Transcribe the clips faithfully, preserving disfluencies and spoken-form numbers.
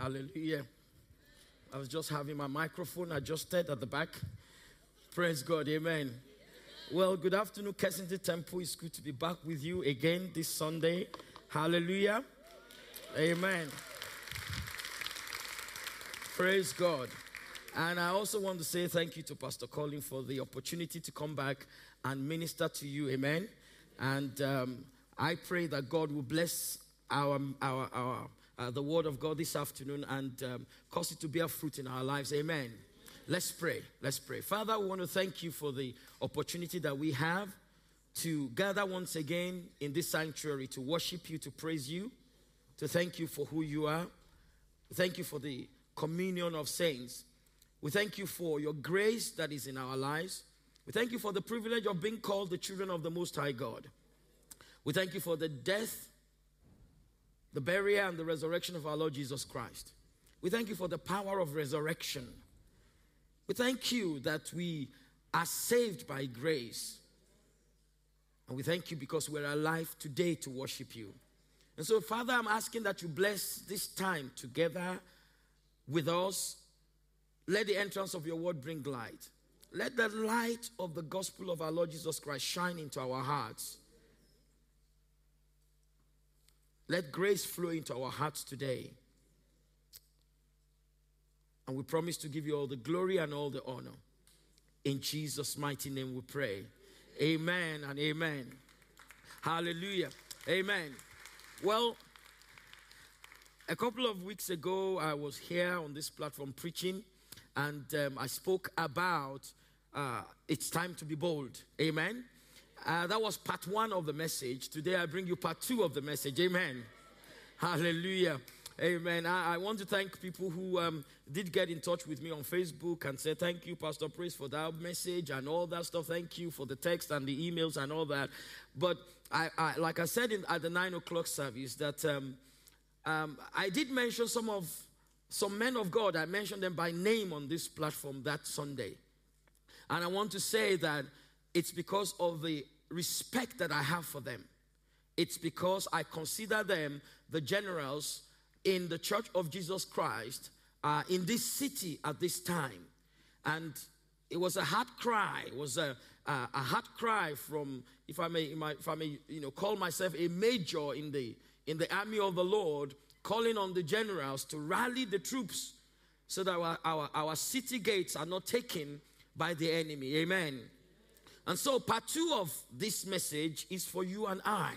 Hallelujah. I was just having my microphone adjusted at the back. Praise God. Amen. Well, good afternoon, Kensington Temple. It's good to be back with you again this Sunday. Hallelujah. Amen. Praise God. And I also want to say thank you to Pastor Colin for the opportunity to come back and minister to you. Amen. And um, I pray that God will bless our, our, our uh, the word of God this afternoon and um, cause it to bear fruit in our lives. Amen. Let's pray. Let's pray. Father, we want to thank you for the opportunity that we have to gather once again in this sanctuary to worship you, to praise you, to thank you for who you are. Thank you for the communion of saints. We thank you for your grace that is in our lives. We thank you for the privilege of being called the children of the Most High God. We thank you for the death, the burial, and the resurrection of our Lord Jesus Christ. We thank you for the power of resurrection. We thank you that we are saved by grace. And we thank you because we're alive today to worship you. And so, Father, I'm asking that you bless this time together with us. Let the entrance of your word bring light. Let the light of the gospel of our Lord Jesus Christ shine into our hearts. Let grace flow into our hearts today. And we promise to give you all the glory and all the honor. In Jesus' mighty name we pray. Amen and amen. Hallelujah. Amen. Well, a couple of weeks ago, I was here on this platform preaching, and um, I spoke about uh, it's time to be bold. Amen. Uh, that was part one of the message. Today, I bring you part two of the message. Amen. Hallelujah. Amen. I, I want to thank people who um, did get in touch with me on Facebook and say, thank you, Pastor Praise, for that message and all that stuff. Thank you for the text and the emails and all that. But I, I like I said in, at the nine o'clock service that um, um, I did mention some of some men of God. I mentioned them by name on this platform that Sunday. And I want to say that it's because of the respect that I have for them. It's because I consider them the generals in the Church of Jesus Christ, uh, in this city at this time. And it was a hard cry, it was a, a, a hard cry from, if I may, if I may, you know, call myself a major in the, in the army of the Lord, calling on the generals to rally the troops so that our, our, our city gates are not taken by the enemy. Amen. And so part two of this message is for you and I,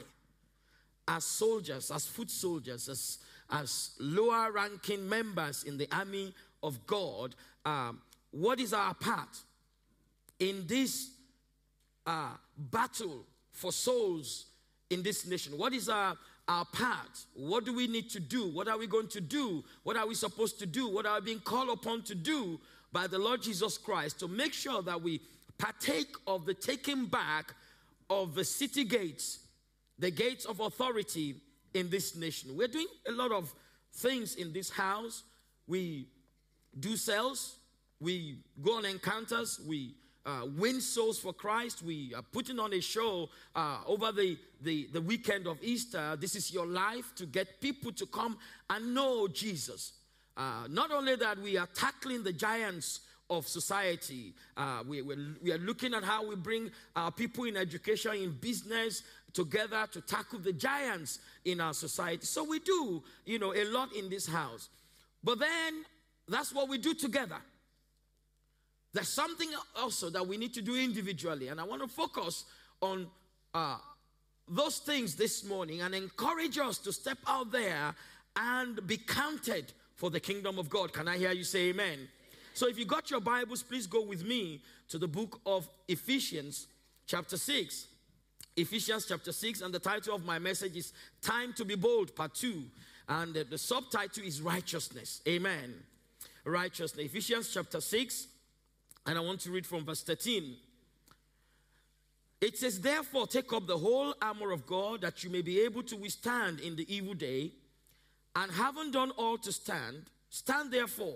as soldiers, as foot soldiers, as as lower-ranking members in the army of God, um, what is our part in this uh, battle for souls in this nation? What is our, our part? What do we need to do? What are we going to do? What are we supposed to do? What are we being called upon to do by the Lord Jesus Christ to make sure that we partake of the taking back of the city gates, the gates of authority in this nation? We're doing a lot of things in this house. We do cells. We go on encounters. We uh, win souls for Christ. We are putting on a show uh, over the, the, the weekend of Easter. This is your life, to get people to come and know Jesus. Uh, not only that, we are tackling the giants of society. Uh, we, we're, we are looking at how we bring our people in education, in business, together to tackle the giants in our society. So we do, you know, a lot in this house. But then, that's what we do together. There's something also that we need to do individually. And I want to focus on uh, those things this morning and encourage us to step out there and be counted for the kingdom of God. Can I hear you say amen? So if you got your Bibles, please go with me to the book of Ephesians chapter six. Ephesians chapter six, and the title of my message is Time to be Bold, part two. And the, the subtitle is Righteousness. Amen. Righteousness. Ephesians chapter six, and I want to read from verse thirteen. It says, therefore, take up the whole armor of God, that you may be able to withstand in the evil day, and having done all to stand, stand therefore,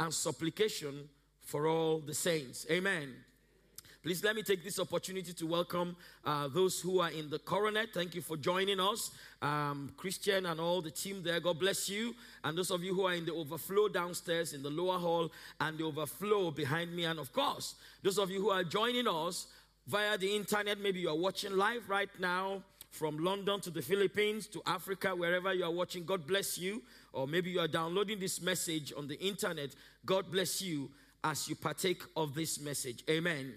and supplication for all the saints. Amen. Please let me take this opportunity to welcome uh, those who are in the coronet. Thank you for joining us. Um, Christian and all the team there, God bless you. And those of you who are in the overflow downstairs in the lower hall and the overflow behind me. And of course, those of you who are joining us via the internet, maybe you are watching live right now from London to the Philippines to Africa, wherever you are watching, God bless you. Or maybe you are downloading this message on the internet, God bless you as you partake of this message. Amen.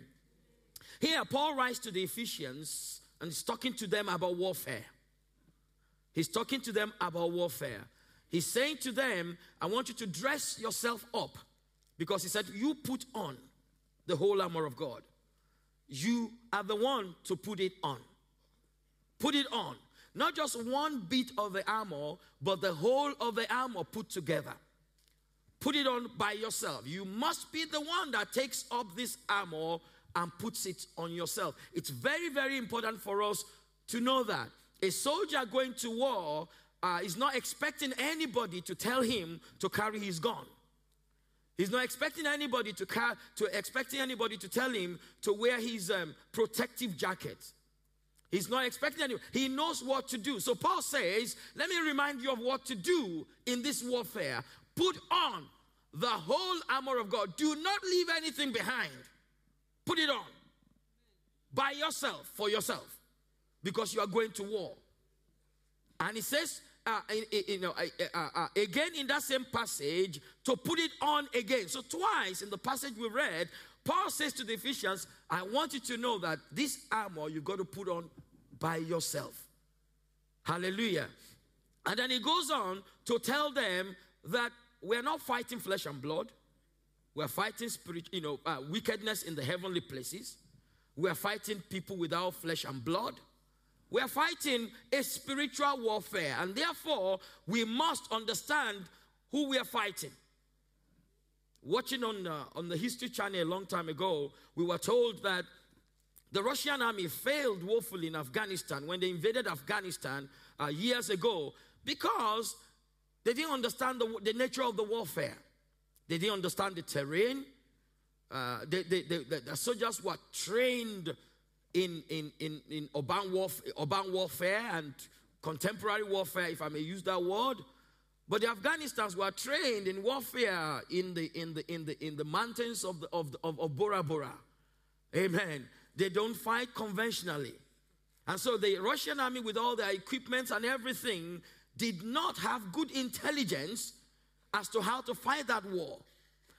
Here, Paul writes to the Ephesians and he's talking to them about warfare. He's talking to them about warfare. He's saying to them, I want you to dress yourself up, because he said, you put on the whole armor of God. You are the one to put it on. Put it on. Not just one bit of the armor, but the whole of the armor put together. Put it on by yourself. You must be the one that takes up this armor and puts it on yourself. It's very, very important for us to know that. A soldier going to war uh, is not expecting anybody to tell him to carry his gun. He's not expecting anybody to car- to expecting anybody to tell him to wear his um, protective jacket. He's not expecting anyone. He knows what to do. So Paul says, let me remind you of what to do in this warfare. Put on the whole armor of God. Do not leave anything behind. Put it on by yourself, for yourself, because you are going to war. And he says, uh, you know, uh, uh, uh, again in that same passage, to put it on again. So twice in the passage we read, Paul says to the Ephesians, I want you to know that this armor you've got to put on by yourself. Hallelujah. And then he goes on to tell them that we're not fighting flesh and blood. We're fighting spirit, you know, uh, wickedness in the heavenly places. We're fighting people without flesh and blood. We're fighting a spiritual warfare. And therefore, we must understand who we are fighting. Watching on, uh, on the History Channel a long time ago, we were told that the Russian army failed woefully in Afghanistan when they invaded Afghanistan uh, years ago, because they didn't understand the, the nature of the warfare. They didn't understand the terrain. Uh, they, they, they, the, the soldiers were trained in, in, in, in urban, warf- urban warfare and contemporary warfare, if I may use that word. But the Afghanistans were trained in warfare in the in the in the in the mountains of the, of, the, of of Bora Bora. Amen. They don't fight conventionally, and so the Russian army, with all their equipment and everything, did not have good intelligence as to how to fight that war.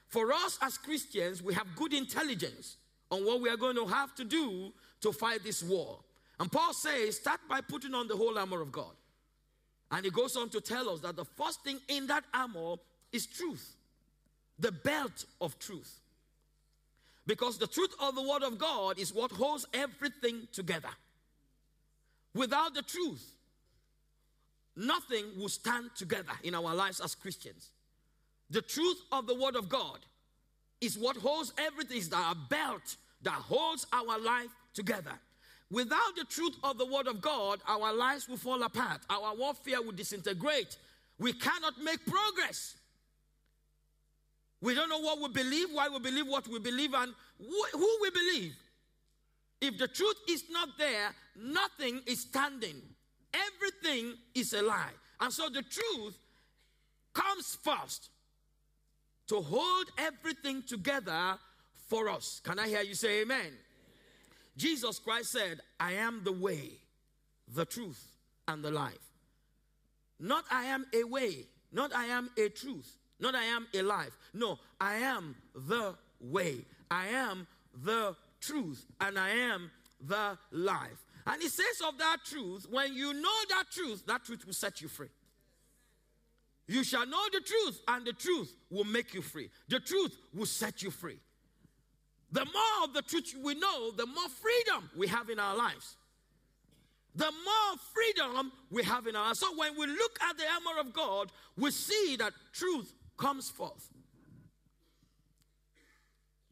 For us as Christians, we have good intelligence on what we are going to have to do to fight this war. And Paul says, start by putting on the whole armor of God. And he goes on to tell us that the first thing in that armor is truth. The belt of truth. Because the truth of the word of God is what holds everything together. Without the truth, nothing will stand together in our lives as Christians. The truth of the word of God is what holds everything. It's our belt that holds our life together. Without the truth of the word of God, our lives will fall apart. Our warfare will disintegrate. We cannot make progress. We don't know what we believe, why we believe what we believe, and wh- who we believe. If the truth is not there, nothing is standing. Everything is a lie. And so the truth comes first to hold everything together for us. Can I hear you say amen? Amen. Jesus Christ said, I am the way, the truth, and the life. Not I am a way, not I am a truth, not I am a life. No, I am the way, I am the truth, and I am the life. And he says of that truth, when you know that truth, that truth will set you free. You shall know the truth, and the truth will make you free. The truth will set you free. The more of the truth we know, the more freedom we have in our lives. the more freedom we have in our lives. So when we look at the armor of God, we see that truth comes forth.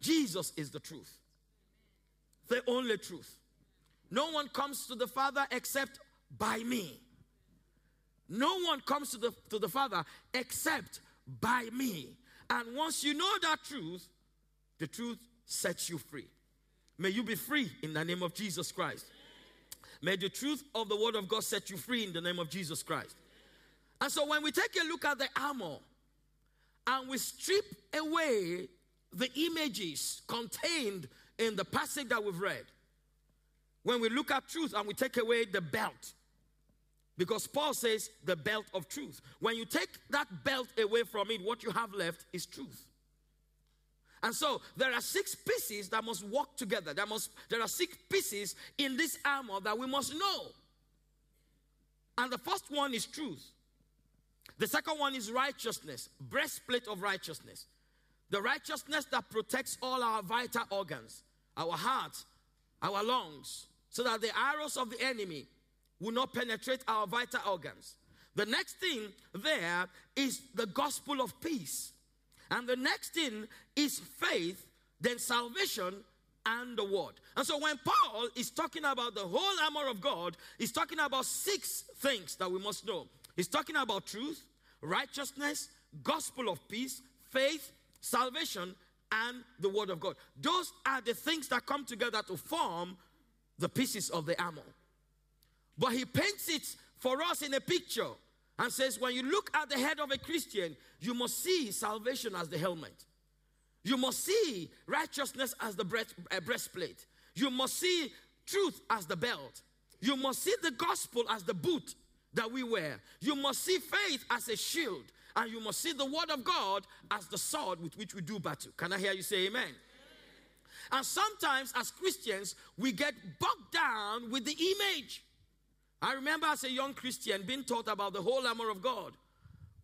Jesus is the truth, the only truth. No one comes to the Father except by me. No one comes to the, to the Father except by me. And once you know that truth, the truth sets you free. May you be free in the name of Jesus Christ. May the truth of the word of God set you free in the name of Jesus Christ. And so when we take a look at the armor and we strip away the images contained in the passage that we've read, when we look at truth and we take away the belt, because Paul says the belt of truth. When you take that belt away from it, what you have left is truth. And so there are six pieces that must work together. There must, there are six pieces in this armor that we must know. And the first one is truth. The second one is righteousness, breastplate of righteousness. The righteousness that protects all our vital organs, our hearts, our lungs, so that the arrows of the enemy will not penetrate our vital organs. The next thing there is the gospel of peace. And the next thing is faith, then salvation, and the word. And so when Paul is talking about the whole armor of God, he's talking about six things that we must know. He's talking about truth, righteousness, gospel of peace, faith, salvation, and the word of God. Those are the things that come together to form the pieces of the armor. But he paints it for us in a picture and says, when you look at the head of a Christian, you must see salvation as the helmet. You must see righteousness as the breastplate. You must see truth as the belt. You must see the gospel as the boot that we wear. You must see faith as a shield. And you must see the word of God as the sword with which we do battle. Can I hear you say amen? Amen. And sometimes as Christians, we get bogged down with the image. I remember as a young Christian being taught about the whole armor of God.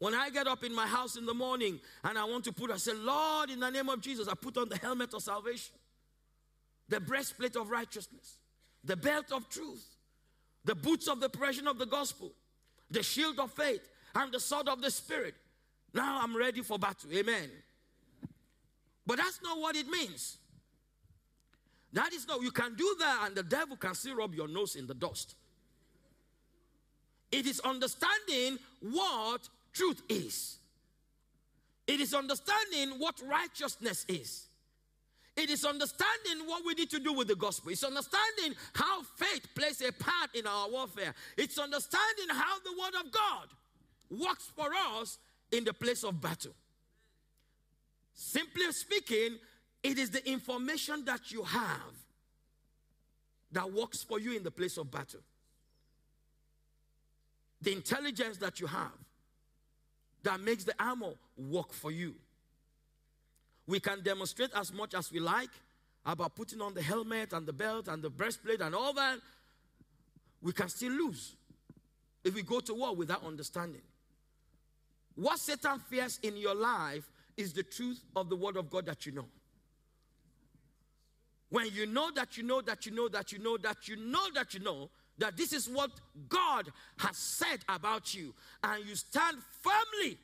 When I get up in my house in the morning and I want to put, I say, Lord, in the name of Jesus, I put on the helmet of salvation, the breastplate of righteousness, the belt of truth, the boots of the preparation of the gospel, the shield of faith, and the sword of the Spirit. Now I'm ready for battle. Amen. But that's not what it means. That is not, you can do that and the devil can still rub your nose in the dust. It is understanding what truth is. It is understanding what righteousness is. It is understanding what we need to do with the gospel. It's understanding how faith plays a part in our warfare. It's understanding how the word of God works for us in the place of battle. Simply speaking, it is the information that you have that works for you in the place of battle. The intelligence that you have that makes the armor work for you. We can demonstrate as much as we like about putting on the helmet and the belt and the breastplate and all that. We can still lose if we go to war without understanding. What Satan fears in your life is the truth of the word of God that you know. When you know that you know that you know that you know that you know that you know that this is what God has said about you, and you stand firmly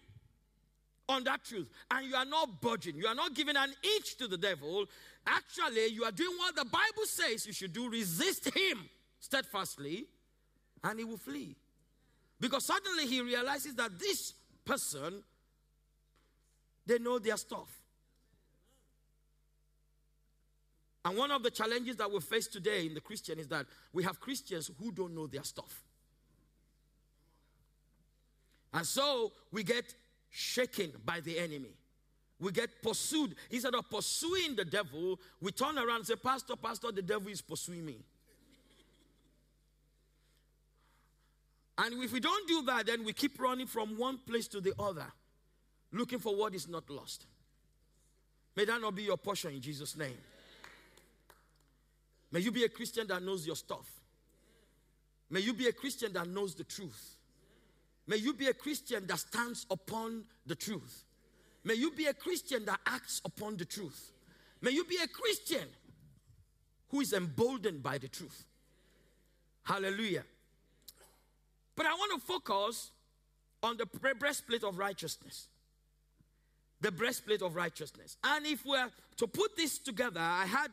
on that truth, and you are not budging, you are not giving an inch to the devil, actually you are doing what the Bible says you should do, resist him steadfastly, and he will flee. Because suddenly he realizes that this person, they know their stuff. And one of the challenges that we face today in the Christian is that we have Christians who don't know their stuff. And so we get shaken by the enemy. We get pursued. Instead of pursuing the devil, we turn around and say, Pastor, Pastor, the devil is pursuing me. And if we don't do that, then we keep running from one place to the other, looking for what is not lost. May that not be your portion in Jesus' name. May you be a Christian that knows your stuff. May you be a Christian that knows the truth. May you be a Christian that stands upon the truth. May you be a Christian that acts upon the truth. May you be a Christian who is emboldened by the truth. Hallelujah. But I want to focus on the breastplate of righteousness. The breastplate of righteousness. And if we're to put this together, I had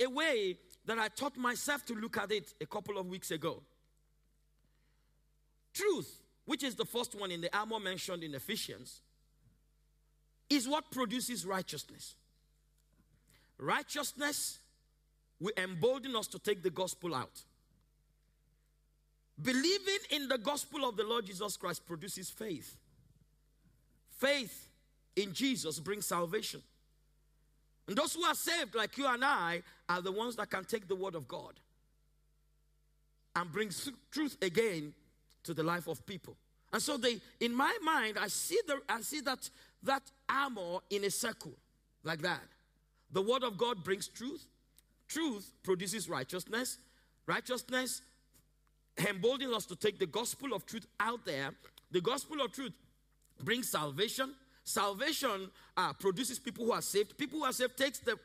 a way that I taught myself to look at it a couple of weeks ago. Truth, which is the first one in the armor mentioned in Ephesians, is what produces righteousness. Righteousness will embolden us to take the gospel out. Believing in the gospel of the Lord Jesus Christ produces faith. Faith in Jesus brings salvation. And those who are saved, like you and I, are the ones that can take the word of God and bring truth again to the life of people. And so they, in my mind, I see the, I see that, that armor in a circle like that. The word of God brings truth. Truth produces righteousness. Righteousness emboldens us to take the gospel of truth out there. The gospel of truth brings salvation. Salvation uh, produces people who are saved. People who are saved takes the,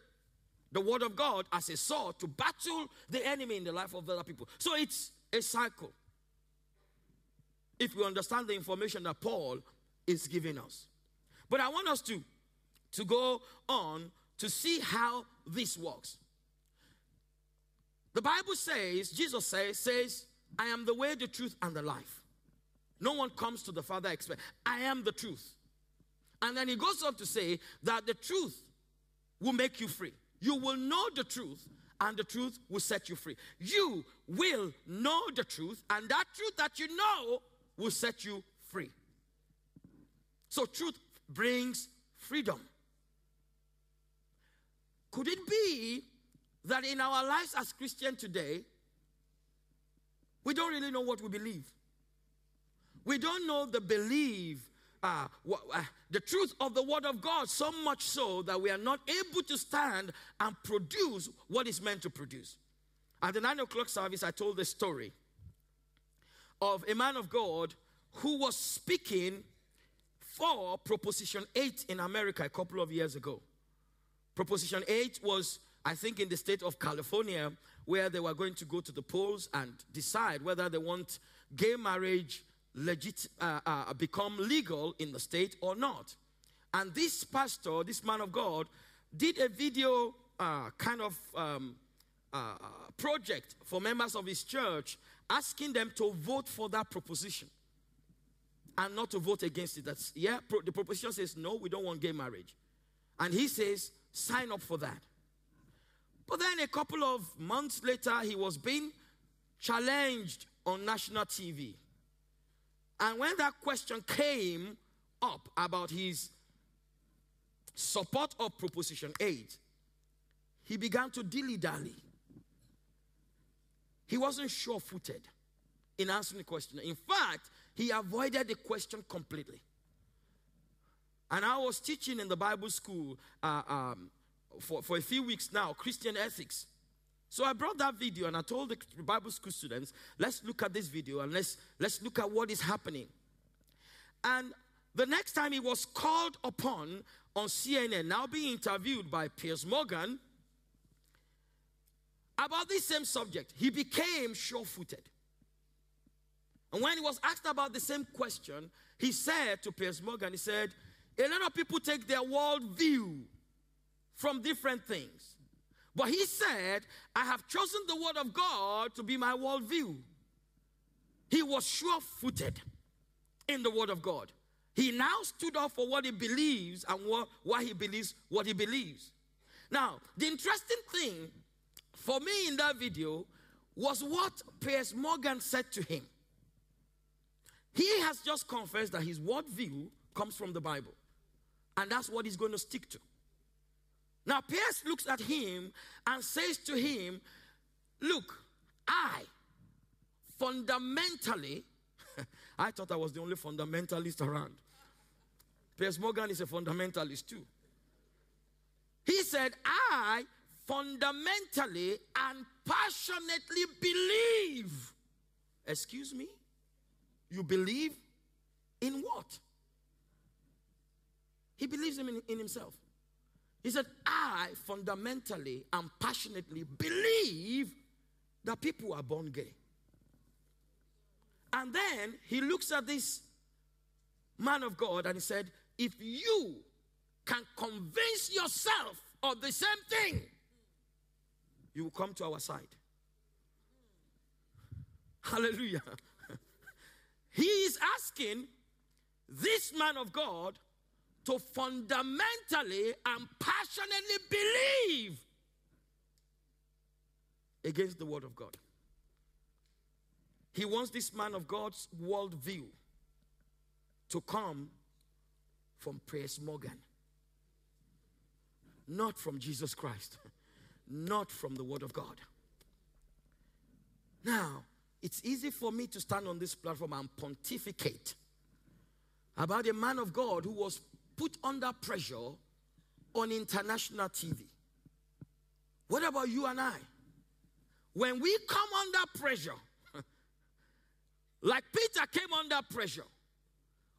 the word of God as a sword to battle the enemy in the life of other people. So it's a cycle. If we understand the information that Paul is giving us. But I want us to, to go on to see how this works. The Bible says, Jesus says, says, I am the way, the truth, and the life. No one comes to the Father except I am the truth. And then he goes on to say that the truth will make you free. You will know the truth, and the truth will set you free. You will know the truth, and that truth that you know will set you free. So truth brings freedom. Could it be that in our lives as Christians today, we don't really know what we believe? We don't know the belief, uh, wh- uh, the truth of the word of God, so much so that we are not able to stand and produce what is meant to produce. At the nine o'clock service, I told the story of a man of God who was speaking for Proposition eight in America a couple of years ago. Proposition eight was, I think, in the state of California, where they were going to go to the polls and decide whether they want gay marriage legit, uh, uh, become legal in the state or not. And this pastor, this man of God, did a video uh, kind of um, uh, project for members of his church, asking them to vote for that proposition and not to vote against it. That's, yeah, pro- the proposition says, no, we don't want gay marriage. And he says, sign up for that. But then a couple of months later, he was being challenged on national T V. And when that question came up about his support of Proposition eight, he began to dilly-dally. He wasn't sure-footed in answering the question. In fact, he avoided the question completely. And I was teaching in the Bible school uh, um, for, for a few weeks now, Christian ethics. So I brought that video and I told the Bible school students, let's look at this video and let's, let's look at what is happening. And the next time he was called upon on C N N, now being interviewed by Piers Morgan, about this same subject, he became sure-footed. And when he was asked about the same question, he said to Piers Morgan, he said, a lot of people take their worldview from different things. But he said, I have chosen the word of God to be my worldview. He was sure-footed in the word of God. He now stood up for what he believes and what, why he believes what he believes. Now, the interesting thing for me in that video was what Piers Morgan said to him. He has just confessed that his worldview comes from the Bible. And that's what he's going to stick to. Now, Piers looks at him and says to him, look, I fundamentally, I thought I was the only fundamentalist around. Piers Morgan is a fundamentalist too. He said, I fundamentally and passionately believe. Excuse me? You believe in what? He believes in, in himself. He said, I fundamentally and passionately believe that people are born gay. And then he looks at this man of God and he said, if you can convince yourself of the same thing, you will come to our side. Hallelujah. He is asking this man of God to fundamentally and passionately believe against the word of God. He wants this man of God's worldview to come from Piers Morgan, not from Jesus Christ, not from the word of God. Now, it's easy for me to stand on this platform and pontificate about a man of God who was put under pressure on international T V. What about you and I? When we come under pressure, like Peter came under pressure,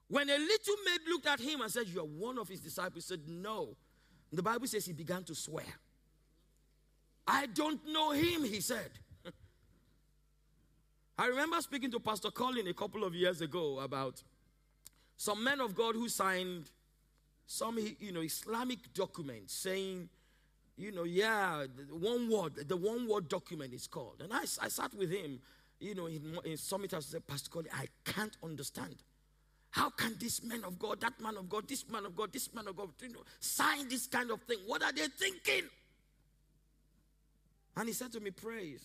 when a little maid looked at him and said, you are one of his disciples, he said, no. The Bible says he began to swear. I don't know him, he said. I remember speaking to Pastor Colin a couple of years ago about some men of God who signed some, you know, Islamic document saying, you know, yeah, the one word, the one word document is called. And I, I sat with him, you know, in, in summit house and said, Pastor Colin, I can't understand. How can this man of God, that man of God, this man of God, this man of God, you know, sign this kind of thing? What are they thinking? And he said to me, Praise.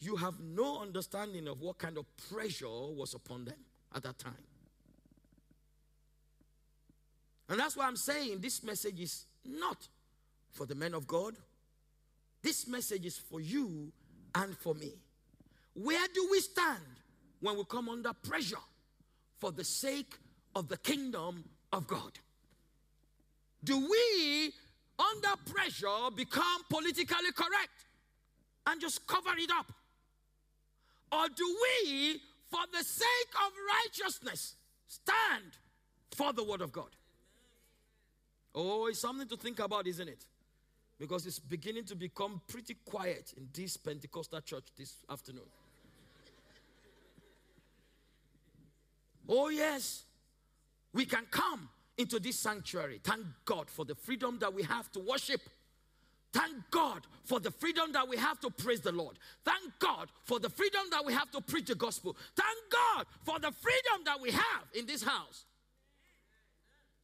You have no understanding of what kind of pressure was upon them at that time. And that's why I'm saying this message is not for the men of God. This message is for you and for me. Where do we stand when we come under pressure for the sake of the kingdom of God? Do we, under pressure, become politically correct and just cover it up? Or do we, for the sake of righteousness, stand for the word of God? Oh, it's something to think about, isn't it? Because it's beginning to become pretty quiet in this Pentecostal church this afternoon. Oh, yes, we can come into this sanctuary. Thank God for the freedom that we have to worship. Thank God for the freedom that we have to praise the Lord. Thank God for the freedom that we have to preach the gospel. Thank God for the freedom that we have in this house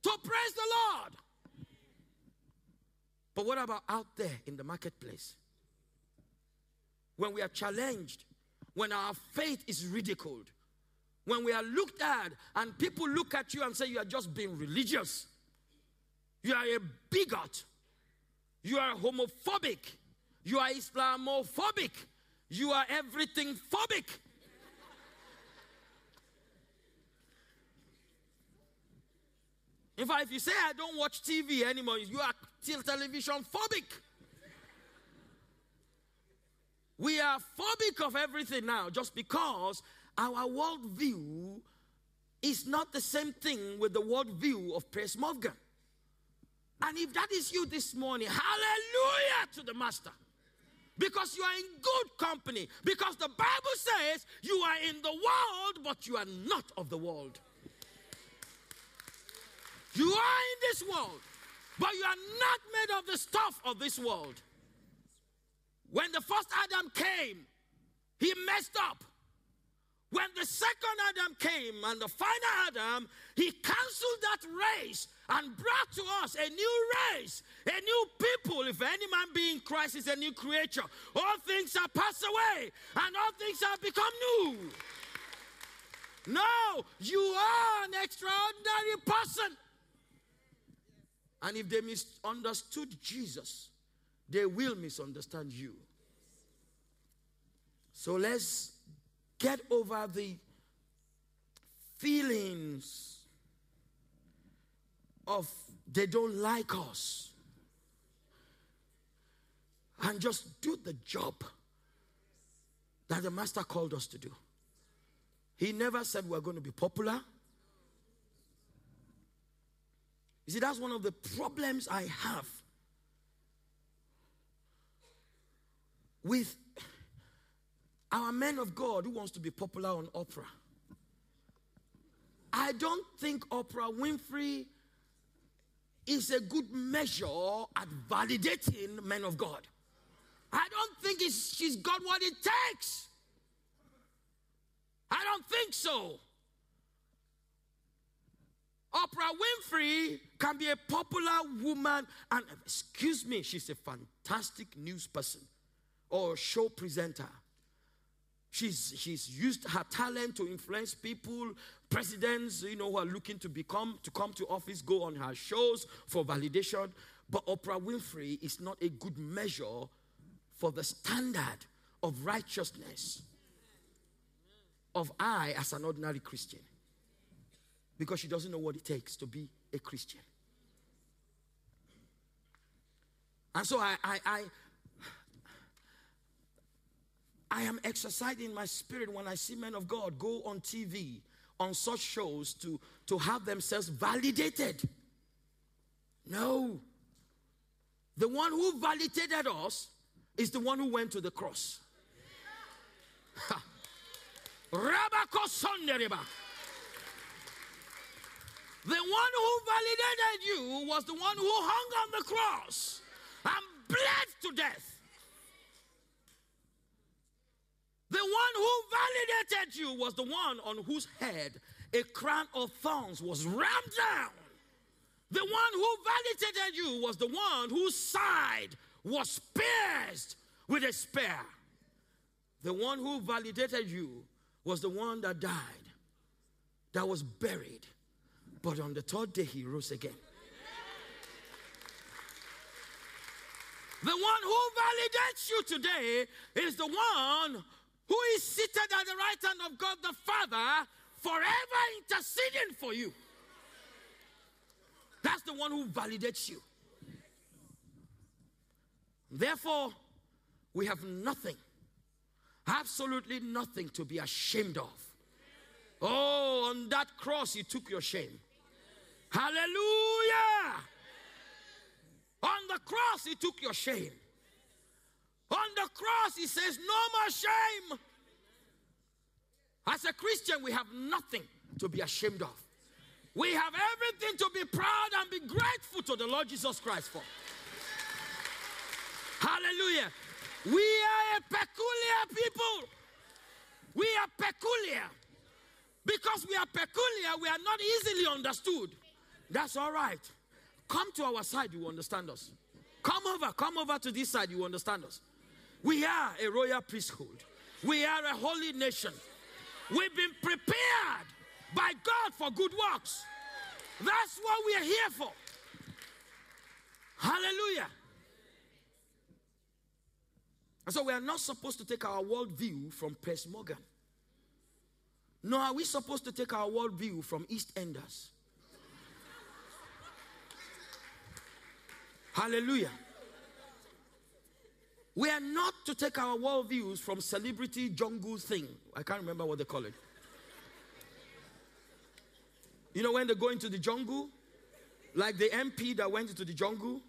to praise the Lord. But what about out there in the marketplace? When we are challenged, when our faith is ridiculed, when we are looked at and people look at you and say, you are just being religious. You are a bigot. You are homophobic. You are Islamophobic. You are everything phobic. In fact, if you say, I don't watch T V anymore, you are still television phobic. We are phobic of everything now just because our worldview is not the same thing with the worldview of Piers Morgan. And if that is you this morning, hallelujah to the Master. Because you are in good company. Because the Bible says you are in the world, but you are not of the world. You are in this world, but you are not made of the stuff of this world. When the first Adam came, he messed up. When the second Adam came and the final Adam, he cancelled that race and brought to us a new race, a new people. If any man be in Christ, is a new creature. All things are passed away and all things have become new. No, you are an extraordinary person. And if they misunderstood Jesus, they will misunderstand you. So let's get over the feelings of they don't like us and just do the job that the Master called us to do. He never said we're going to be popular. You see, that's one of the problems I have with Our men of God who wants to be popular on Oprah. I don't think Oprah Winfrey is a good measure at validating men of God. I don't think it's, she's got what it takes. I don't think so. Oprah Winfrey can be a popular woman, and excuse me, she's a fantastic news person or show presenter. She's, she's used her talent to influence people, presidents, you know, who are looking to become, to come to office, go on her shows for validation. But Oprah Winfrey is not a good measure for the standard of righteousness of I as an ordinary Christian. Because she doesn't know what it takes to be a Christian. And so I, I, I, I am exercising my spirit when I see men of God go on T V, on such shows to, to have themselves validated. No. The one who validated us is the one who went to the cross. Ha. The one who validated you was the one who hung on the cross and bled to death. The one who validated you was the one on whose head a crown of thorns was rammed down. The one who validated you was the one whose side was pierced with a spear. The one who validated you was the one that died, that was buried. But on the third day, he rose again. The one who validates you today is the one who is seated at the right hand of God the Father, forever interceding for you. That's the one who validates you. Therefore, we have nothing, absolutely nothing to be ashamed of. Oh, on that cross, he took your shame. Hallelujah! On the cross, he took your shame. On the cross, he says, no more shame. As a Christian, we have nothing to be ashamed of. We have everything to be proud and be grateful to the Lord Jesus Christ for. Hallelujah. We are a peculiar people. We are peculiar. Because we are peculiar, we are not easily understood. That's all right. Come to our side, you understand us. Come over, come over to this side, you understand us. We are a royal priesthood. We are a holy nation. We've been prepared by God for good works. That's what we are here for. Hallelujah. And so we are not supposed to take our worldview from Piers Morgan. Nor are we supposed to take our worldview from EastEnders. Hallelujah. We are not to take our worldviews from celebrity jungle thing. I can't remember what they call it. You know, when they go into the jungle, like the M P that went into the jungle.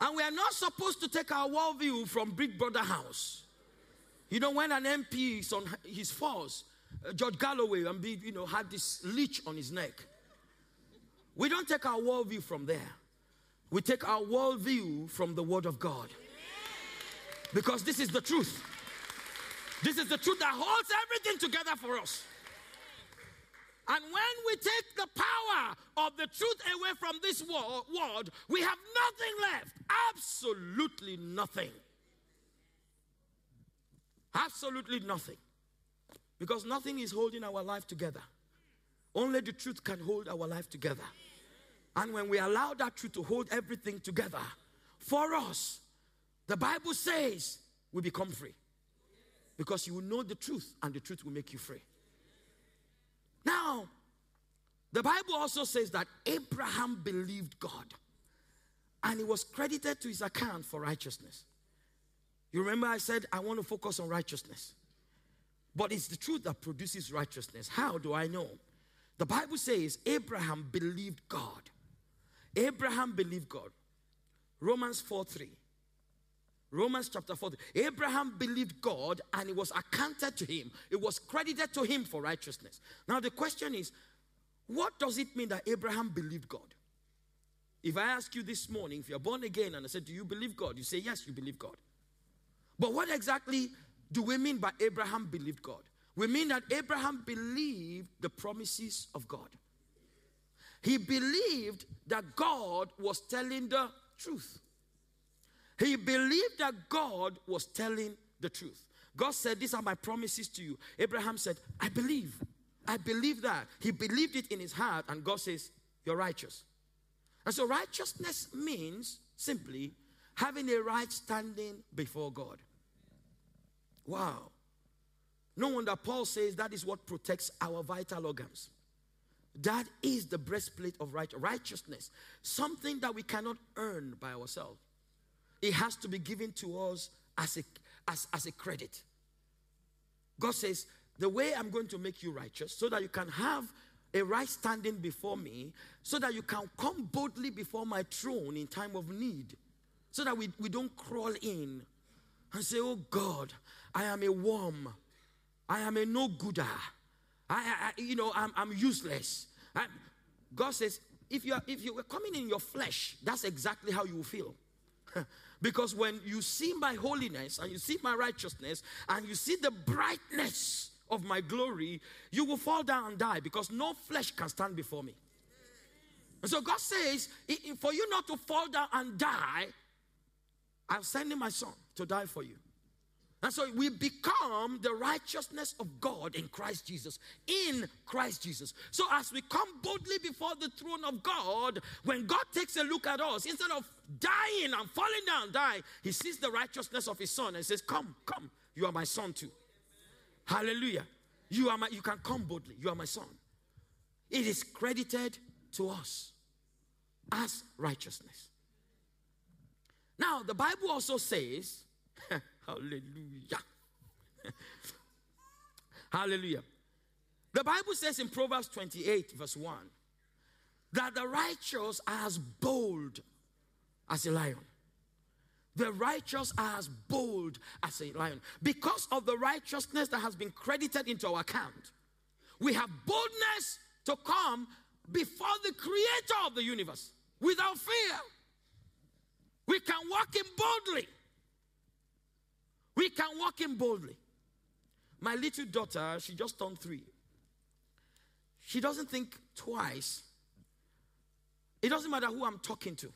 And we are not supposed to take our worldview from Big Brother house. You know, when an M P is on his fours, uh, George Galloway, and be, you know, had this leech on his neck. We don't take our worldview from there. We take our worldview from the Word of God. Because this is the truth. This is the truth that holds everything together for us. And when we take the power of the truth away from this world, we have nothing left. Absolutely nothing. Absolutely nothing. Because nothing is holding our life together. Only the truth can hold our life together. And when we allow that truth to hold everything together, for us, the Bible says we become free. Because you will know the truth and the truth will make you free. Now, the Bible also says that Abraham believed God. And it was credited to his account for righteousness. You remember I said I want to focus on righteousness. But it's the truth that produces righteousness. How do I know? The Bible says Abraham believed God. Abraham believed God. Romans four three. Romans chapter four. Abraham believed God and it was accounted to him. It was credited to him for righteousness. Now the question is, what does it mean that Abraham believed God? If I ask you this morning, if you're born again and I said, do you believe God? You say, yes, you believe God. But what exactly do we mean by Abraham believed God? We mean that Abraham believed the promises of God. He believed that God was telling the truth. He believed that God was telling the truth. God said, these are my promises to you. Abraham said, I believe. I believe that. He believed it in his heart, and God says, you're righteous. And so righteousness means simply having a right standing before God. Wow. No wonder Paul says that is what protects our vital organs. That is the breastplate of right- righteousness. Something that we cannot earn by ourselves. It has to be given to us as a, as, as a credit. God says, the way I'm going to make you righteous so that you can have a right standing before me, so that you can come boldly before my throne in time of need, so that we, we don't crawl in and say, oh God, I am a worm, I am a no-gooder, I, I, you know, I'm, I'm useless. I, God says, if you are, if you were coming in your flesh, that's exactly how you will feel. Because when you see my holiness and you see my righteousness and you see the brightness of my glory, you will fall down and die, because no flesh can stand before me. And so God says, for you not to fall down and die, I'm sending my son to die for you. And so we become the righteousness of God in Christ Jesus, in Christ Jesus. So as we come boldly before the throne of God, when God takes a look at us, instead of dying and falling down, die, he sees the righteousness of his son and says, come, come, you are my son too. Hallelujah. You are my, you can come boldly. You are my son. It is credited to us as righteousness. Now, the Bible also says, hallelujah. Hallelujah. The Bible says in Proverbs twenty-eight verse one, that the righteous are as bold as a lion. The righteous are as bold as a lion. Because of the righteousness that has been credited into our account, we have boldness to come before the creator of the universe without fear. We can walk in boldly. We can walk in boldly. My little daughter, she just turned three. She doesn't think twice. It doesn't matter who I'm talking to.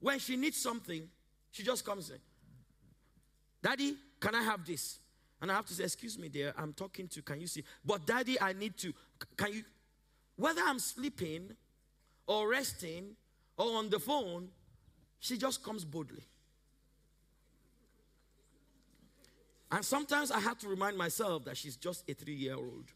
When she needs something, she just comes in. Daddy, can I have this? And I have to say, excuse me, dear, I'm talking to, can you see? But daddy, I need to, can you? Whether I'm sleeping or resting or on the phone, she just comes boldly. And sometimes I have to remind myself that she's just a three-year-old.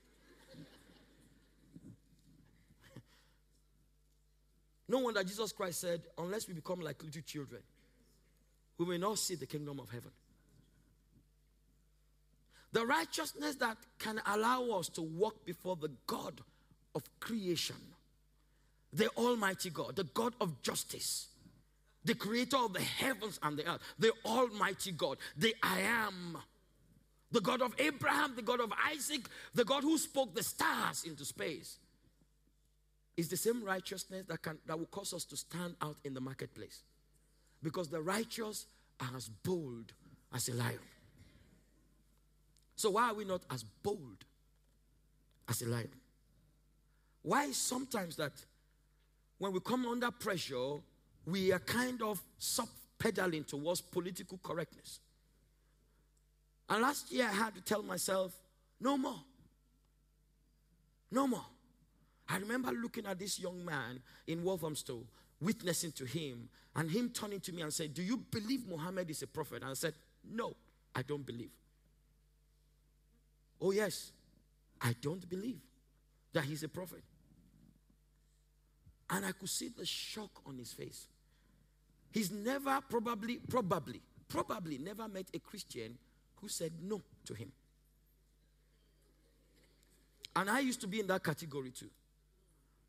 No wonder Jesus Christ said, unless we become like little children, we will not see the kingdom of heaven. The righteousness that can allow us to walk before the God of creation, the Almighty God, the God of justice, the creator of the heavens and the earth, the Almighty God, the I am. The God of Abraham, the God of Isaac, the God who spoke the stars into space, is the same righteousness that can that will cause us to stand out in the marketplace. Because the righteous are as bold as a lion. So why are we not as bold as a lion? Why sometimes that when we come under pressure, we are kind of sub-pedaling towards political correctness? And last year I had to tell myself, no more. No more. I remember looking at this young man in Walthamstow, witnessing to him, and him turning to me and saying, do you believe Muhammad is a prophet? And I said, no, I don't believe. Oh yes, I don't believe that he's a prophet. And I could see the shock on his face. He's never probably, probably, probably never met a Christian who said no to him. And I used to be in that category too.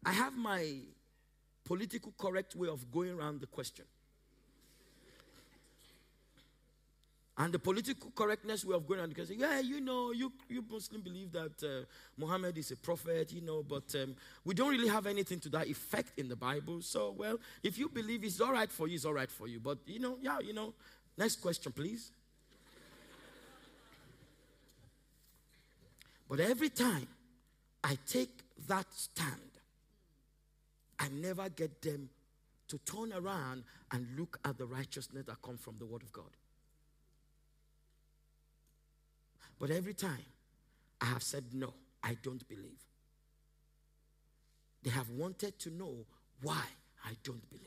I have my political correct way of going around the question. And the political correctness way of going around, you can say, yeah, you know, you, you Muslims believe that uh, Muhammad is a prophet, you know, but um, we don't really have anything to that effect in the Bible. So, well, if you believe it's all right for you, it's all right for you. But, you know, yeah, you know, next question, please. But every time I take that stand, I never get them to turn around and look at the righteousness that comes from the Word of God. But every time I have said, no, I don't believe, they have wanted to know why I don't believe.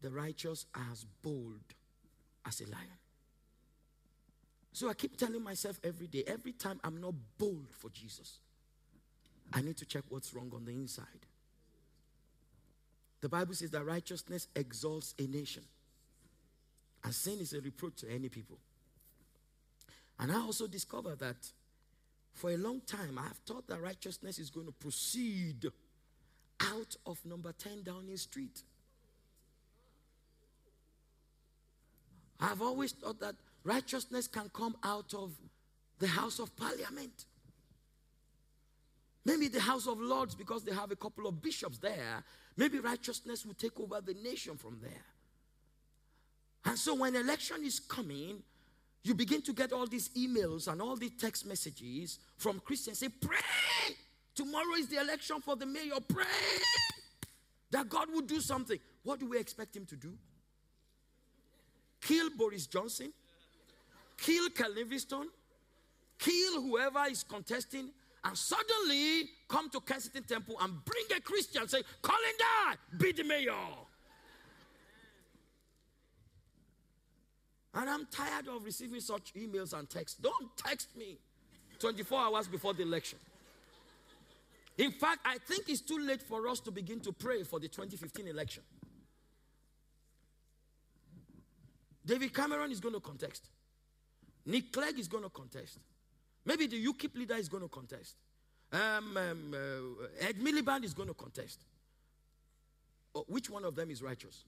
The righteous are as bold as a lion. So I keep telling myself every day, every time I'm not bold for Jesus, I need to check what's wrong on the inside. The Bible says that righteousness exalts a nation. And sin is a reproach to any people. And I also discovered that for a long time, I have thought that righteousness is going to proceed out of number ten Downing Street. I've always thought that righteousness can come out of the House of Parliament. Maybe the House of Lords, because they have a couple of bishops there. Maybe righteousness will take over the nation from there. And so when election is coming, you begin to get all these emails and all these text messages from Christians. Say, pray! Tomorrow is the election for the mayor. Pray! That God will do something. What do we expect him to do? Kill Boris Johnson? Kill Kelly Stone, kill whoever is contesting, and suddenly come to Kensington Temple and bring a Christian and say, Colin, die, be the mayor. And I'm tired of receiving such emails and texts. Don't text me twenty-four hours before the election. In fact, I think it's too late for us to begin to pray for the twenty fifteen election. David Cameron is going to contest. Nick Clegg is going to contest. Maybe the U KIP leader is going to contest. Um, um, uh, Ed Miliband is going to contest. Oh, which one of them is righteous?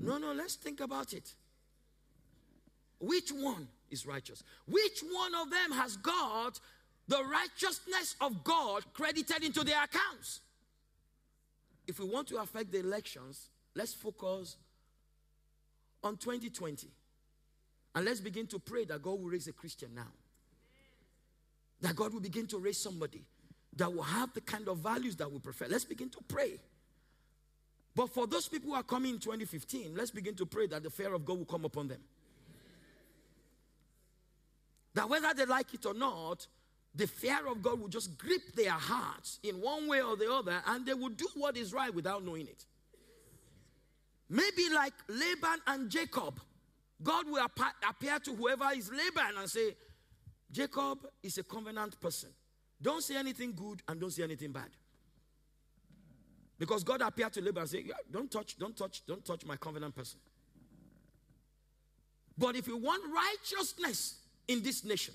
No, no, let's think about it. Which one is righteous? Which one of them has got the righteousness of God credited into their accounts? If we want to affect the elections, let's focus on twenty twenty. And let's begin to pray that God will raise a Christian now. That God will begin to raise somebody that will have the kind of values that we prefer. Let's begin to pray. But for those people who are coming in twenty fifteen, let's begin to pray that the fear of God will come upon them. That whether they like it or not, the fear of God will just grip their hearts in one way or the other, and they will do what is right without knowing it. Maybe like Laban and Jacob, God will appear to whoever is Laban and say, Jacob is a covenant person. Don't say anything good and don't say anything bad. Because God appeared to Laban and said, yeah, don't touch, don't touch, don't touch my covenant person. But if you want righteousness in this nation,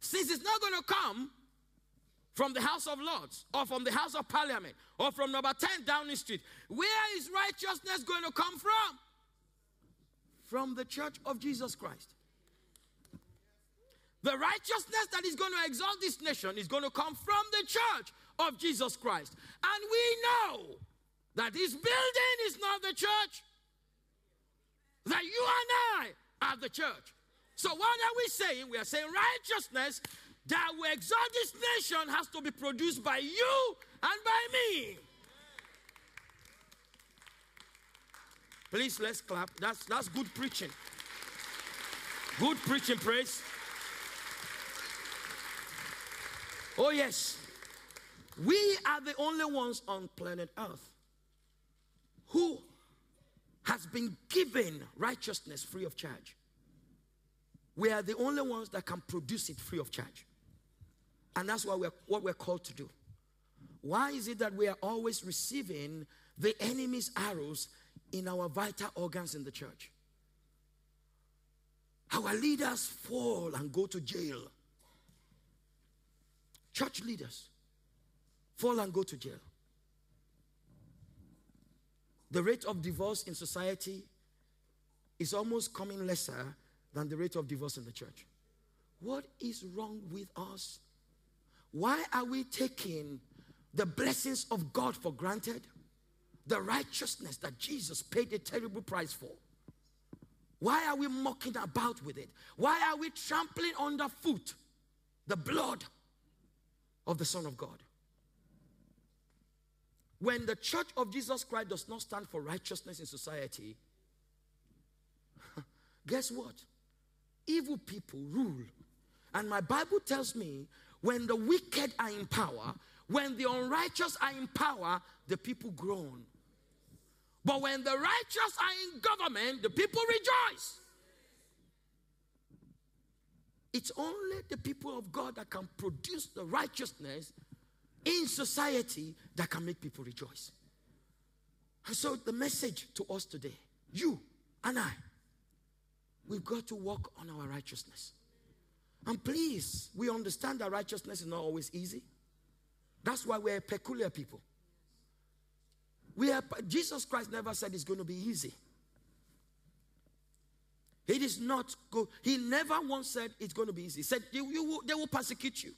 since it's not going to come from the House of Lords or from the House of Parliament or from number ten Downing Street, where is righteousness going to come from? From the church of Jesus Christ. The righteousness that is going to exalt this nation is going to come from the church of Jesus Christ. And we know that this building is not the church. That you and I are the church. So what are we saying? We are saying righteousness that will exalt this nation has to be produced by you and by me. Please, let's clap. That's, that's good preaching. Good preaching, praise. Oh, yes. We are the only ones on planet Earth who has been given righteousness free of charge. We are the only ones that can produce it free of charge. And that's what we're, what we're called to do. Why is it that we are always receiving the enemy's arrows in our vital organs in the church? Our leaders fall and go to jail. Church leaders fall and go to jail. The rate of divorce in society is almost coming lesser than the rate of divorce in the church. What is wrong with us? Why are we taking the blessings of God for granted? The righteousness that Jesus paid a terrible price for. Why are we mocking about with it? Why are we trampling underfoot the blood of the Son of God? When the church of Jesus Christ does not stand for righteousness in society, guess what? Evil people rule. And my Bible tells me when the wicked are in power, when the unrighteous are in power, the people groan. But when the righteous are in government, the people rejoice. It's only the people of God that can produce the righteousness in society that can make people rejoice. And so the message to us today, you and I, we've got to work on our righteousness. And please, we understand that righteousness is not always easy. That's why we're a peculiar people. We are, Jesus Christ never said it's going to be easy. It is not go, he never once said it's going to be easy. He said they, you will, they will persecute you.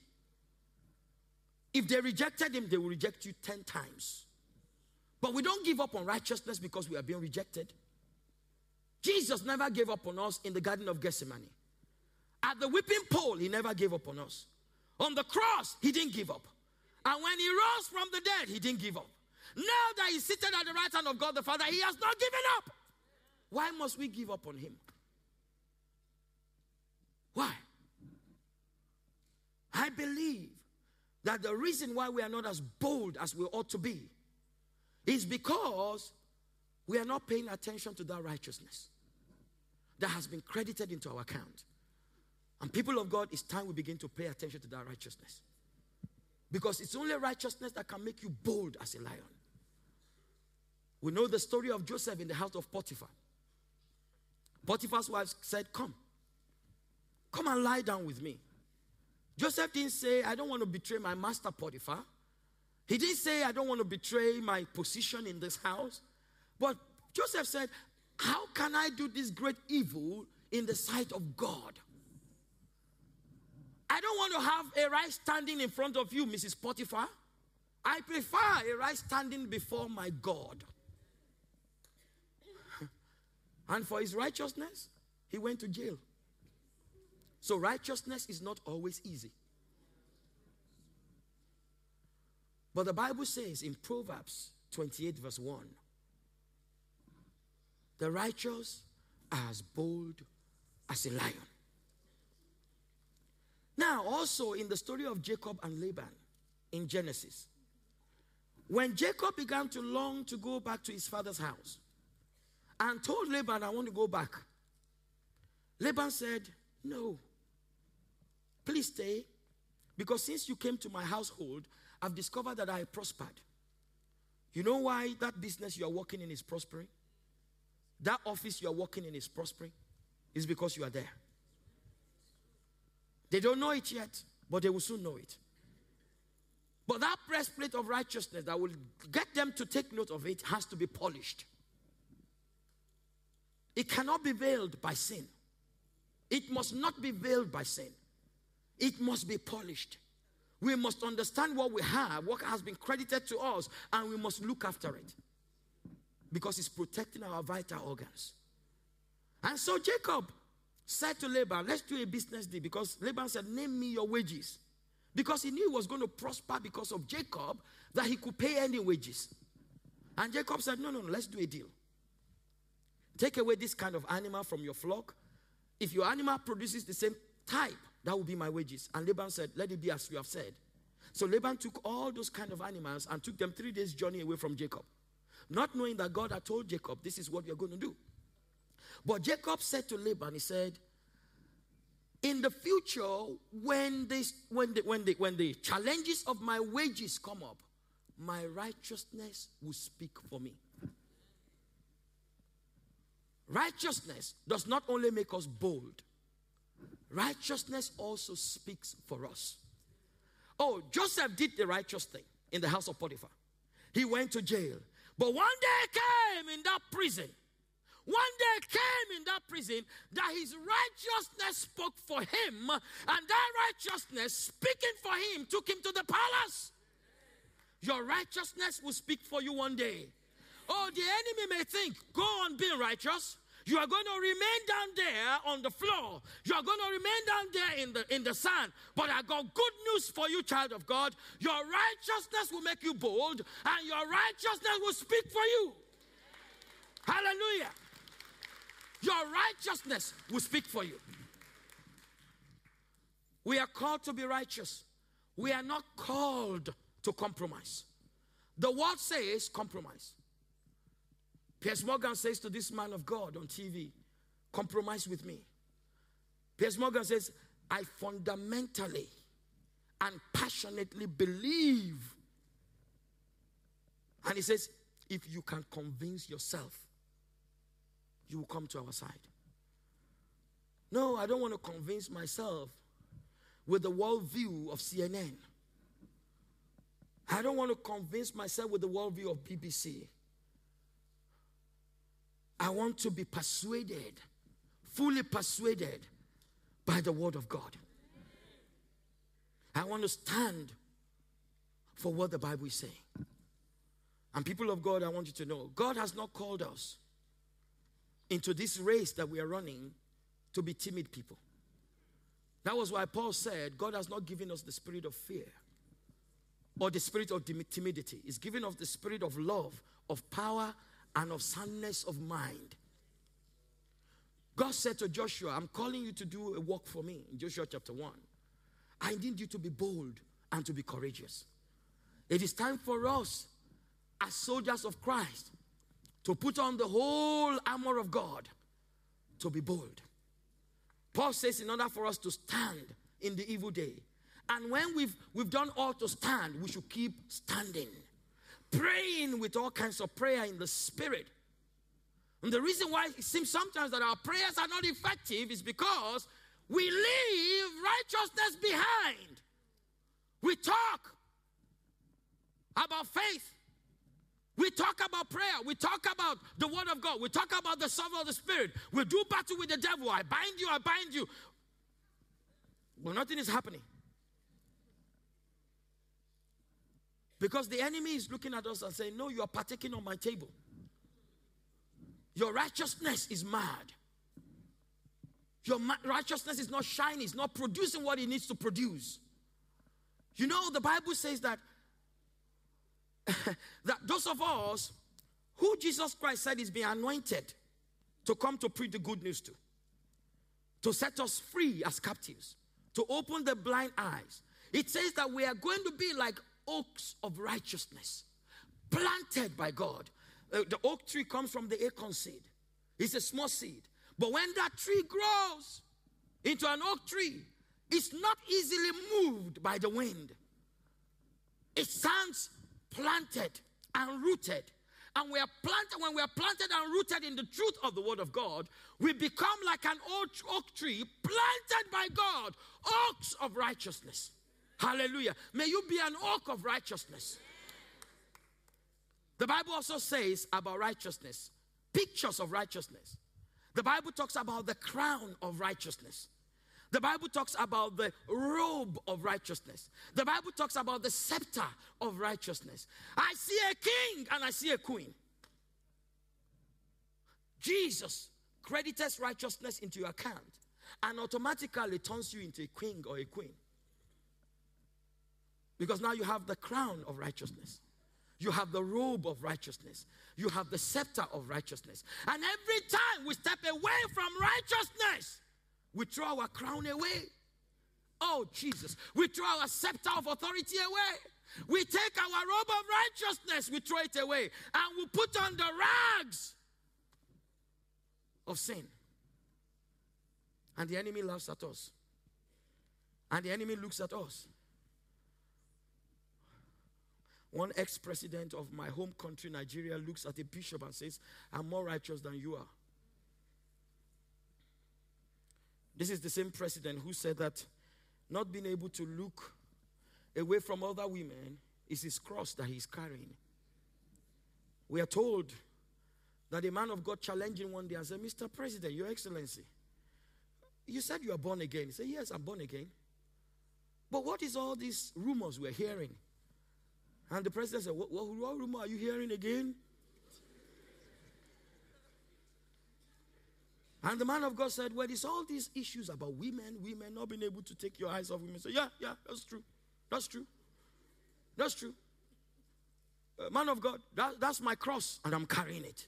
If they rejected him, they will reject you ten times. But we don't give up on righteousness because we are being rejected. Jesus never gave up on us in the Garden of Gethsemane. At the whipping pole, he never gave up on us. On the cross, he didn't give up. And when he rose from the dead, he didn't give up. Now that he's seated at the right hand of God the Father, he has not given up. Why must we give up on him? Why? I believe that the reason why we are not as bold as we ought to be is because we are not paying attention to that righteousness that has been credited into our account. And people of God, it's time we begin to pay attention to that righteousness. Because it's only righteousness that can make you bold as a lion. We know the story of Joseph in the house of Potiphar. Potiphar's wife said, come. Come and lie down with me. Joseph didn't say, I don't want to betray my master Potiphar. He didn't say, I don't want to betray my position in this house. But Joseph said, how can I do this great evil in the sight of God? I don't want to have a right standing in front of you, Missus Potiphar. I prefer a right standing before my God. And for his righteousness, he went to jail. So righteousness is not always easy. But the Bible says in Proverbs twenty-eight verse one, the righteous are as bold as a lion. Now, also in the story of Jacob and Laban in Genesis, when Jacob began to long to go back to his father's house and told Laban, I want to go back, Laban said, no, please stay, because since you came to my household, I've discovered that I prospered. You know why that business you are working in is prospering? That office you are working in is prospering? It's because you are there. They don't know it yet, but they will soon know it. But that breastplate of righteousness that will get them to take note of it has to be polished. It cannot be veiled by sin. It must not be veiled by sin. It must be polished. We must understand what we have, what has been credited to us, and we must look after it. Because it's protecting our vital organs. And so Jacob said to Laban, let's do a business deal, because Laban said, name me your wages. Because he knew he was going to prosper because of Jacob, that he could pay any wages. And Jacob said, no, no, no, let's do a deal. Take away this kind of animal from your flock. If your animal produces the same type, that will be my wages. And Laban said, let it be as you have said. So Laban took all those kind of animals and took them three days' journey away from Jacob, not knowing that God had told Jacob, this is what you're going to do. But Jacob said to Laban, he said, in the future, when, they, when, they, when, they, when the challenges of my wages come up, my righteousness will speak for me. Righteousness does not only make us bold. Righteousness also speaks for us. Oh, Joseph did the righteous thing in the house of Potiphar. He went to jail. But one day came in that prison, one day came in that prison that his righteousness spoke for him, and that righteousness speaking for him took him to the palace. Your righteousness will speak for you one day. Oh, the enemy may think, go on being righteous. You are going to remain down there on the floor. You are going to remain down there in the, in the sand. But I got good news for you, child of God. Your righteousness will make you bold, and your righteousness will speak for you. Hallelujah. Your righteousness will speak for you. We are called to be righteous. We are not called to compromise. The word says compromise. Piers Morgan says to this man of God on T V, compromise with me. Piers Morgan says, I fundamentally and passionately believe. And he says, if you can convince yourself, you will come to our side. No, I don't want to convince myself with the worldview of C N N. I don't want to convince myself with the worldview of B B C. I want to be persuaded, fully persuaded by the word of God. I want to stand for what the Bible is saying. And people of God, I want you to know, God has not called us into this race that we are running to be timid people. That was why Paul said, God has not given us the spirit of fear or the spirit of timidity. He's given us the spirit of love, of power, and of soundness of mind. God said to Joshua, I'm calling you to do a work for me. In Joshua chapter one. I need you to be bold and to be courageous. It is time for us as soldiers of Christ to put on the whole armor of God to be bold. Paul says in order for us to stand in the evil day. And when we've, we've done all to stand, we should keep standing. Praying with all kinds of prayer in the spirit. And the reason why it seems sometimes that our prayers are not effective is because we leave righteousness behind. We talk about faith. We talk about prayer. We talk about the word of God. We talk about the sovereign of the spirit. We do battle with the devil. I bind you, I bind you. Well, nothing is happening. Because the enemy is looking at us and saying, no, you are partaking on my table. Your righteousness is mad. Your righteousness is not shining. It's not producing what it needs to produce. You know, the Bible says that, that those of us who Jesus Christ said is being anointed to come to preach the good news to, to set us free as captives, to open the blind eyes. It says that we are going to be like oaks of righteousness planted by God. Uh, the oak tree comes from the acorn seed. It's a small seed. But when that tree grows into an oak tree, it's not easily moved by the wind. It stands planted and rooted. And we are planted, when we are planted and rooted in the truth of the word of God, we become like an old oak tree planted by God, oaks of righteousness. Hallelujah. May you be an oak of righteousness. The Bible also says about righteousness, pictures of righteousness. The Bible talks about the crown of righteousness. The Bible talks about the robe of righteousness. The Bible talks about the scepter of righteousness. I see a king and I see a queen. Jesus credits righteousness into your account and automatically turns you into a king or a queen. Because now you have the crown of righteousness. You have the robe of righteousness. You have the scepter of righteousness. And every time we step away from righteousness, we throw our crown away. Oh, Jesus. We throw our scepter of authority away. We take our robe of righteousness, we throw it away. And we put on the rags of sin. And the enemy laughs at us. And the enemy looks at us. One ex-president of my home country, Nigeria, looks at a bishop and says, I'm more righteous than you are. This is the same president who said that not being able to look away from other women is his cross that he's carrying. We are told that a man of God challenged him one day and said, Mister President, Your Excellency, you said you are born again. He said, yes, I'm born again. But what is all these rumors we're hearing? And the president said, what, what, what rumor are you hearing again? And the man of God said, well, it's all these issues about women, women not being able to take your eyes off women. So, yeah, yeah, that's true. That's true. That's true. Uh, man of God, that, that's my cross, and I'm carrying it.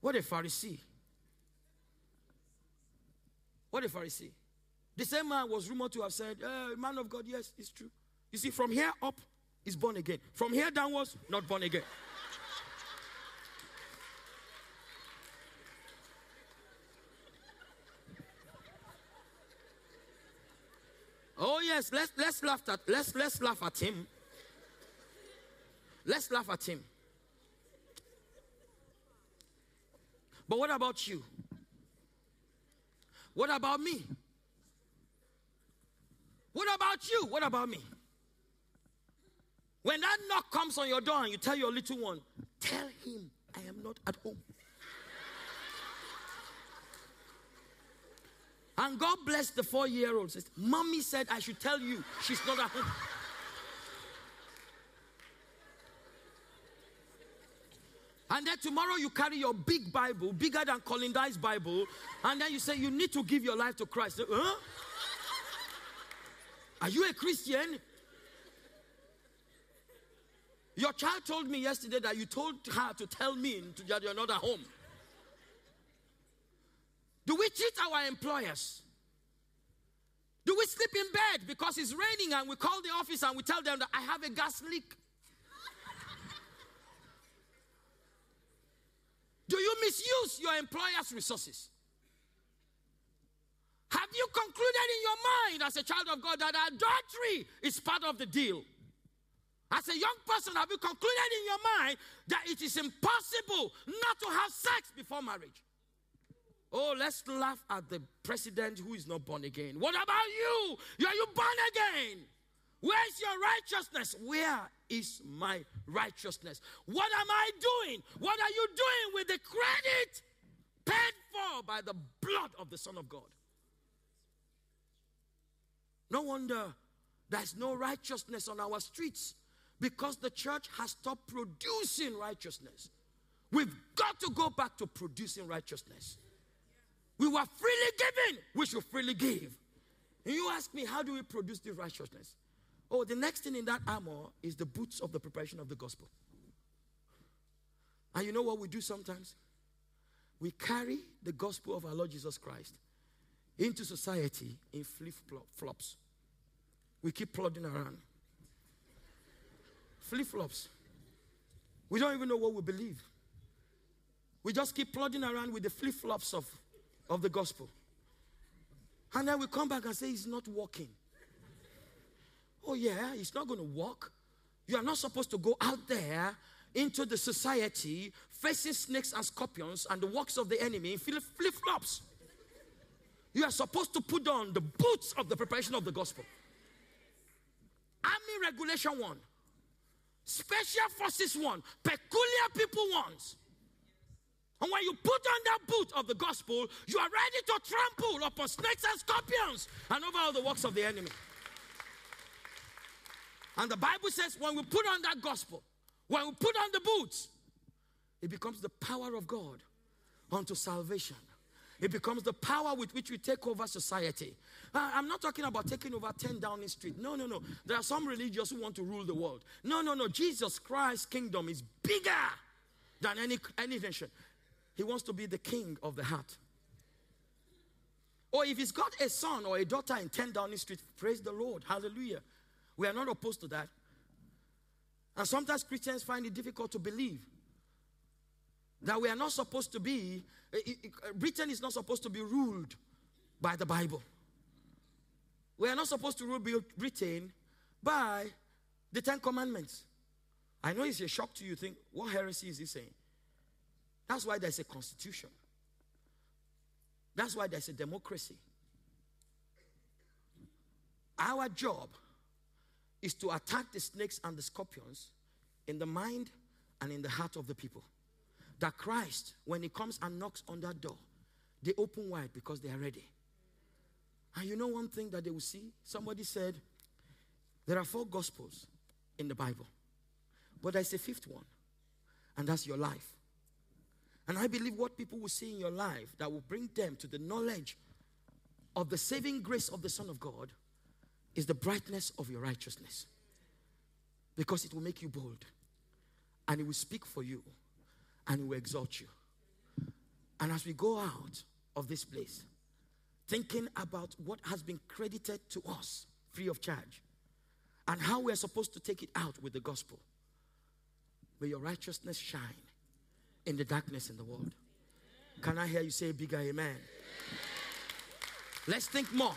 What a Pharisee. What a Pharisee. The same man was rumored to have said, uh, man of God, yes, it's true. You see, from here up, is born again. From here downwards, not born again. Oh yes, let's let's laugh at let's let's laugh at him. Let's laugh at him. But what about you? What about me? What about you? What about me? When that knock comes on your door and you tell your little one, tell him I am not at home. And God bless the four-year-old. Says, Mommy said I should tell you she's not at home. And then tomorrow you carry your big Bible, bigger than Colin Dye's Bible, and then you say you need to give your life to Christ. Say, huh? Are you a Christian? Your child told me yesterday that you told her to tell me that you're not at home. Do we cheat our employers? Do we sleep in bed because it's raining and we call the office and we tell them that I have a gas leak? Do you misuse your employer's resources? Have you concluded in your mind as a child of God that adultery is part of the deal? As a young person, have you concluded in your mind that it is impossible not to have sex before marriage? Oh, let's laugh at the president who is not born again. What about you? Are you born again? Where's your righteousness? Where is my righteousness? What am I doing? What are you doing with the credit paid for by the blood of the Son of God? No wonder there's no righteousness on our streets because the church has stopped producing righteousness. We've got to go back to producing righteousness. We were freely given. We should freely give. And you ask me, how do we produce this righteousness? Oh, the next thing in that armor is the boots of the preparation of the gospel. And you know what we do sometimes? We carry the gospel of our Lord Jesus Christ into society in flip-flops. We keep plodding around. Flip-flops. We don't even know what we believe. We just keep plodding around with the flip-flops of Of the gospel. And then we come back and say, he's not walking. Oh yeah, he's not going to walk. You are not supposed to go out there into the society facing snakes and scorpions and the works of the enemy in flip-flops. You are supposed to put on the boots of the preparation of the gospel. Army regulation one. Special forces one. Peculiar people ones. And when you put on that boot of the gospel, you are ready to trample upon snakes and scorpions and over all the works of the enemy. And the Bible says when we put on that gospel, when we put on the boots, it becomes the power of God unto salvation. It becomes the power with which we take over society. Uh, I'm not talking about taking over ten Downing Street. No, no, no. There are some religious who want to rule the world. No, no, no. Jesus Christ's kingdom is bigger than any, any nation. He wants to be the king of the heart. Or if he's got a son or a daughter in ten Downing Street, praise the Lord. Hallelujah. We are not opposed to that. And sometimes Christians find it difficult to believe that we are not supposed to be, Britain is not supposed to be ruled by the Bible. We are not supposed to rule Britain by the Ten Commandments. I know it's a shock to you. Think, what heresy is he saying? That's why there's a constitution. That's why there's a democracy. Our job is to attack the snakes and the scorpions in the mind and in the heart of the people. That Christ, when he comes and knocks on that door, they open wide because they are ready. And you know one thing that they will see? Somebody said, there are four gospels in the Bible, but there's a fifth one, and that's your life. And I believe what people will see in your life that will bring them to the knowledge of the saving grace of the Son of God is the brightness of your righteousness. Because it will make you bold, and it will speak for you, and it will exalt you. And as we go out of this place, thinking about what has been credited to us free of charge and how we are supposed to take it out with the gospel, may your righteousness shine in the darkness in the world. Can I hear you say a bigger amen? Amen? Let's think more.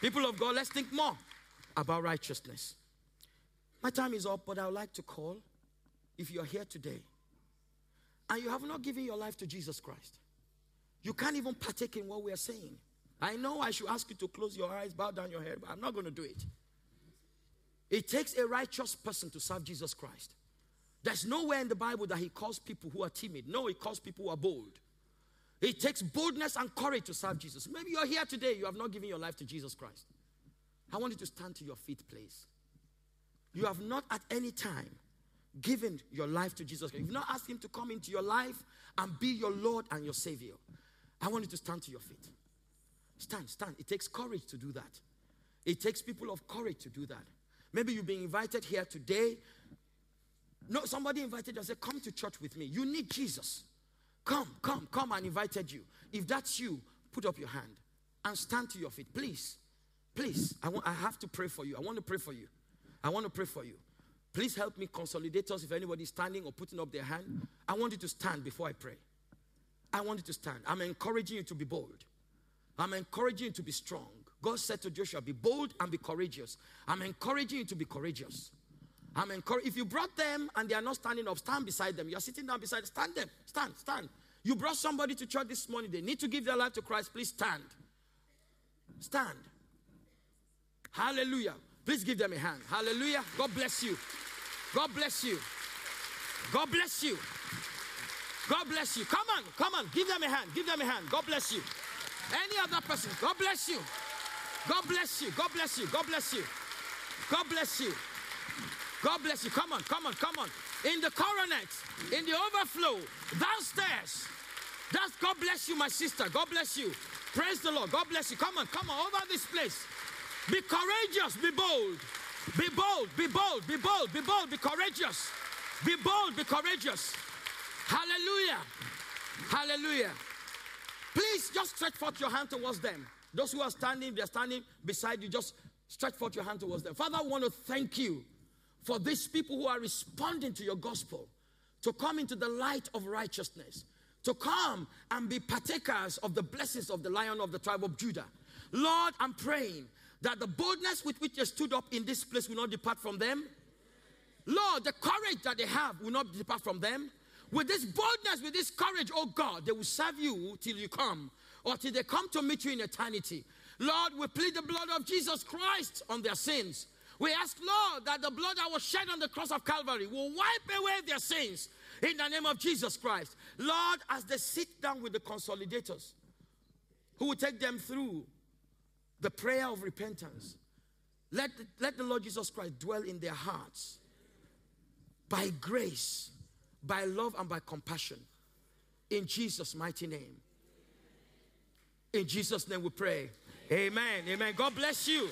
People of God, let's think more about righteousness. My time is up, but I would like to call, if you are here today and you have not given your life to Jesus Christ, you can't even partake in what we are saying. I know I should ask you to close your eyes, bow down your head, but I'm not going to do it. It takes a righteous person to serve Jesus Christ. There's nowhere in the Bible that he calls people who are timid. No, he calls people who are bold. It takes boldness and courage to serve Jesus. Maybe you're here today, you have not given your life to Jesus Christ. I want you to stand to your feet, please. You have not at any time given your life to Jesus Christ. You've not asked him to come into your life and be your Lord and your Savior. I want you to stand to your feet. Stand, stand. It takes courage to do that. It takes people of courage to do that. Maybe you've been invited here today. No, somebody invited you and said, come to church with me. You need Jesus. Come, come, come, and invited you. If that's you, put up your hand and stand to your feet. Please, please, I, want, I have to pray for you. I want to pray for you. I want to pray for you. Please help me consolidate us if anybody's standing or putting up their hand. I want you to stand before I pray. I want you to stand. I'm encouraging you to be bold. I'm encouraging you to be strong. God said to Joshua, be bold and be courageous. I'm encouraging you to be courageous. I'm encouraging. If you brought them and they are not standing up, stand beside them. You're sitting down beside them. Stand them. Stand, stand. You brought somebody to church this morning. They need to give their life to Christ. Please stand. Stand. Hallelujah. Please give them a hand. Hallelujah. God bless you. God bless you. God bless you. God bless you. Come on. Come on. Give them a hand. Give them a hand. God bless you. Any other person. God bless you. God bless you. God bless you. God bless you. God bless you. God bless you. Come on. Come on. Come on. In the coronet. In the overflow. Downstairs. That's God bless you, my sister. God bless you. Praise the Lord. God bless you. Come on. Come on. Over this place. Be courageous, be bold, be bold, be bold, be bold, be bold, be courageous, be bold, be courageous. Hallelujah, hallelujah. Please just stretch forth your hand towards them. Those who are standing, they're standing beside you, just stretch forth your hand towards them. Father, I want to thank you for these people who are responding to your gospel, to come into the light of righteousness, to come and be partakers of the blessings of the Lion of the tribe of Judah. Lord, I'm praying that the boldness with which they stood up in this place will not depart from them. Lord, the courage that they have will not depart from them. With this boldness, with this courage, oh God, they will serve you till you come, or till they come to meet you in eternity. Lord, we plead the blood of Jesus Christ on their sins. We ask, Lord, that the blood that was shed on the cross of Calvary will wipe away their sins in the name of Jesus Christ. Lord, as they sit down with the consolidators, who will take them through the prayer of repentance, let the, let the Lord Jesus Christ dwell in their hearts by grace, by love, and by compassion. In Jesus' mighty name. In Jesus' name we pray. Amen. Amen. God bless you.